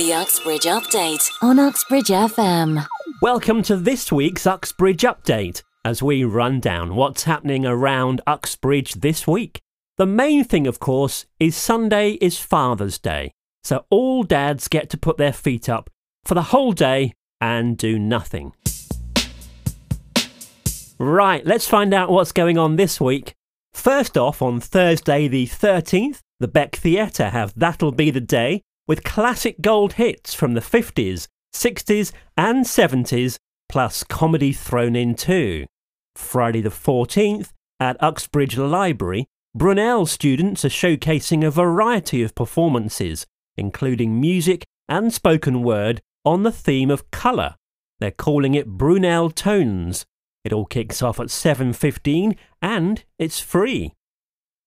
The Uxbridge Update on Uxbridge FM. Welcome to this week's Uxbridge Update, as we run down what's happening around Uxbridge this week. The main thing, of course, is Sunday is Father's Day, so all dads get to put their feet up for the whole day and do nothing. Right, let's find out what's going on this week. First off, on Thursday the 13th, the Beck Theatre have That'll Be The Day, with classic gold hits from the 50s, 60s and 70s, plus comedy thrown in too. Friday the 14th, at Uxbridge Library, Brunel students are showcasing a variety of performances, including music and spoken word on the theme of colour. They're calling it Brunel Tones. It all kicks off at 7:15 and it's free.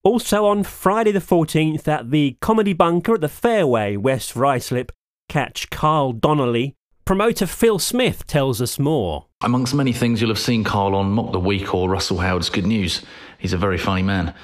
Also on Friday the 14th at the Comedy Bunker at the Fairway, West Ruislip, catch Carl Donnelly. Promoter Phil Smith tells us more. Amongst many things, you'll have seen Carl on Mock the Week or Russell Howard's Good News. He's a very funny man.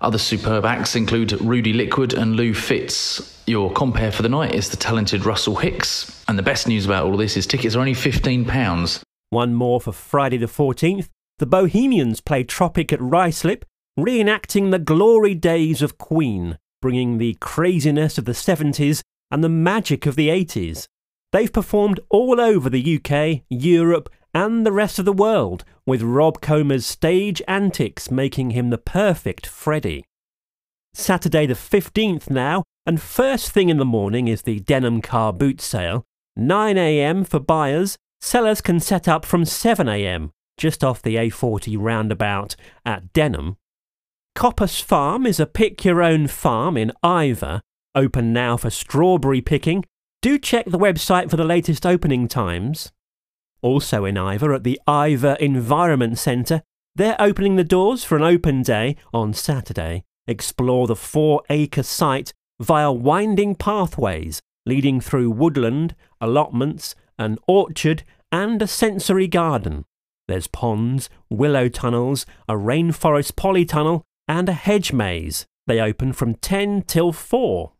Other superb acts include Rudy Liquid and Lou Fitz. Your compere for the night is the talented Russell Hicks. And the best news about all this is tickets are only £15. One more for Friday the 14th. The Bohemians play Tropic at Ruislip, reenacting the glory days of Queen, bringing the craziness of the 70s and the magic of the 80s. They've performed all over the UK, Europe and the rest of the world, with Rob Comer's stage antics making him the perfect Freddy. Saturday the 15th now, and first thing in the morning is the Denham car boot sale. 9 a.m. for buyers. Sellers can set up from 7 a.m, just off the A40 roundabout at Denham. Coppice Farm is a pick-your-own farm in Iver, open now for strawberry picking. Do check the website for the latest opening times. Also in Iver, at the Iver Environment Centre, they're opening the doors for an open day on Saturday. Explore the 4-acre site via winding pathways, leading through woodland, allotments, an orchard and a sensory garden. There's ponds, willow tunnels, a rainforest polytunnel and a hedge maze. They open from 10 till 4.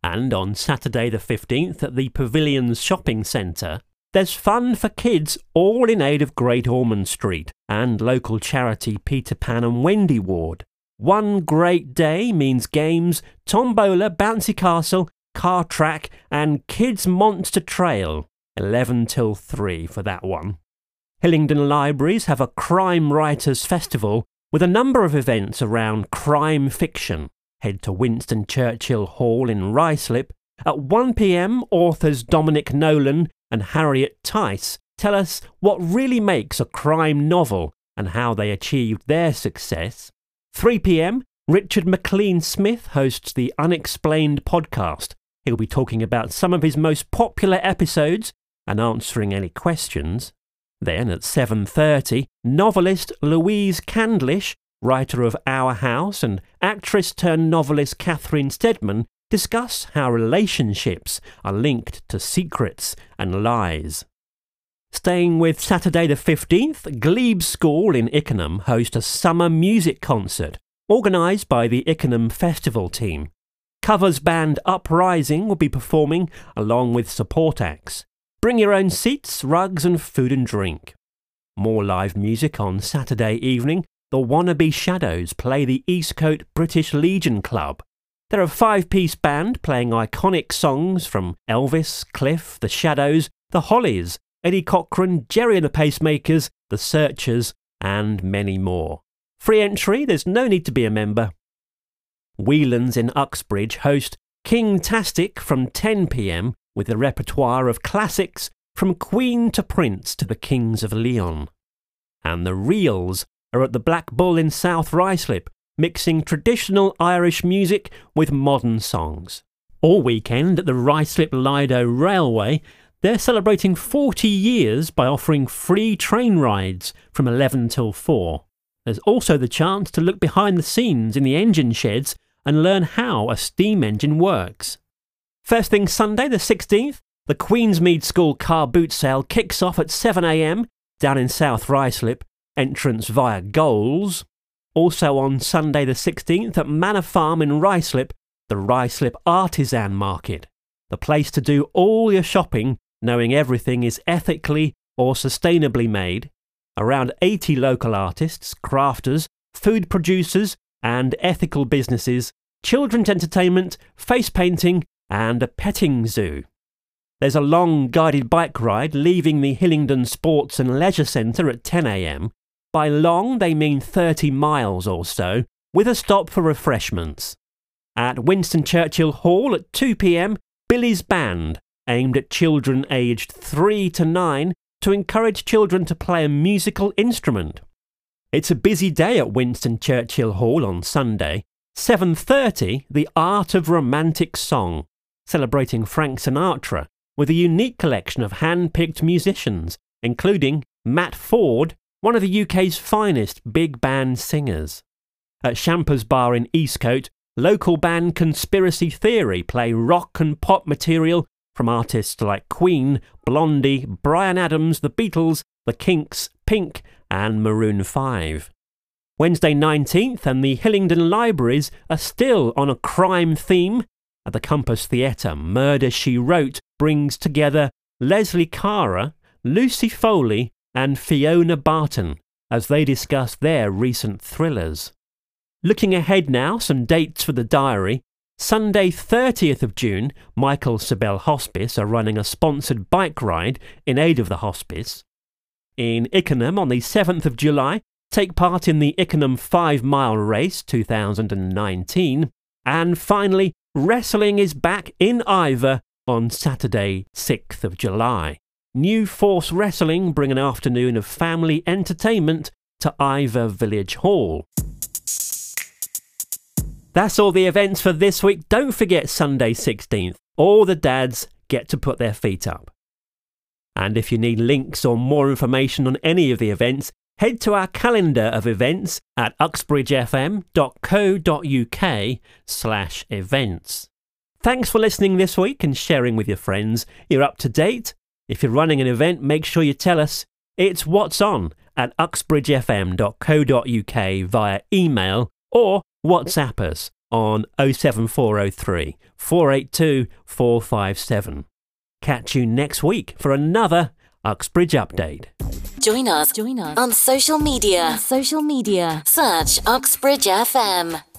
And on Saturday the 15th at the Pavilions Shopping Centre, there's fun for kids, all in aid of Great Ormond Street and local charity Peter Pan and Wendy Ward. One great day means games, tombola, bouncy castle, car track and kids monster trail. 11 till 3 for that one. Hillingdon Libraries have a Crime Writers Festival with a number of events around crime fiction. Head to Winston Churchill Hall in Ruislip. At 1 p.m, authors Dominic Nolan and Harriet Tice tell us what really makes a crime novel and how they achieved their success. 3 p.m, Richard McLean Smith hosts the Unexplained podcast. He'll be talking about some of his most popular episodes and answering any questions. Then at 7:30, novelist Louise Candlish, writer of Our House, and actress-turned-novelist Catherine Steadman discuss how relationships are linked to secrets and lies. Staying with Saturday the 15th, Glebe School in Ickenham hosts a summer music concert organised by the Ickenham Festival team. Covers band Uprising will be performing along with support acts. Bring your own seats, rugs and food and drink. More live music on Saturday evening. The Wannabe Shadows play the Eastcote British Legion Club. They're a 5-piece band playing iconic songs from Elvis, Cliff, The Shadows, The Hollies, Eddie Cochran, Jerry and the Pacemakers, The Searchers and many more. Free entry, there's no need to be a member. Whelans in Uxbridge host King-tastic from 10 p.m. with a repertoire of classics from Queen to Prince to the Kings of Leon. And the Reels are at the Black Bull in South Ruislip, mixing traditional Irish music with modern songs. All weekend at the Ruislip Lido Railway, they're celebrating 40 years by offering free train rides from 11 till 4. There's also the chance to look behind the scenes in the engine sheds and learn how a steam engine works. First thing Sunday the 16th, the Queensmead School car boot sale kicks off at 7 a.m. down in South Ruislip, entrance via Goals. Also on Sunday the 16th at Manor Farm in Ruislip, the Ruislip Artisan Market. the place to do all your shopping, knowing everything is ethically or sustainably made, around 80 local artists, crafters, food producers and ethical businesses, children's entertainment, face painting and a petting zoo. There's a long guided bike ride leaving the Hillingdon Sports and Leisure Centre at 10 a.m. By long they mean 30 miles or so, with a stop for refreshments. At Winston Churchill Hall at 2 p.m, Billy's Band, aimed at children aged 3 to 9 to encourage children to play a musical instrument. It's a busy day at Winston Churchill Hall on Sunday. 7:30, The Art of Romantic Song, celebrating Frank Sinatra with a unique collection of hand-picked musicians, including Matt Ford, one of the UK's finest big band singers. At Shamper's Bar in Eastcote, local band Conspiracy Theory play rock and pop material from artists like Queen, Blondie, Bryan Adams, The Beatles, The Kinks, Pink and Maroon 5. Wednesday 19th and the Hillingdon Libraries are still on a crime theme. At the Compass Theatre, Murder, She Wrote brings together Leslie Cara, Lucy Foley and Fiona Barton as they discuss their recent thrillers. Looking ahead now, some dates for the diary. Sunday 30th of June, Michael Sabell Hospice are running a sponsored bike ride in aid of the hospice. In Ickenham on the 7th of July, take part in the Ickenham 5-mile race 2019. And finally, wrestling is back in Iver on Saturday 6th of July. New Force Wrestling bring an afternoon of family entertainment to Iver Village Hall. That's all the events for this week. Don't forget Sunday 16th. All the dads get to put their feet up. And if you need links or more information on any of the events, head to our calendar of events at uxbridgefm.co.uk/events. Thanks for listening this week and sharing with your friends. You're up to date. If you're running an event, make sure you tell us. It's what's on at uxbridgefm.co.uk via email or WhatsApp us on 07403 482 457. Catch you next week for another Uxbridge Update. Join us on social media. Search Uxbridge FM.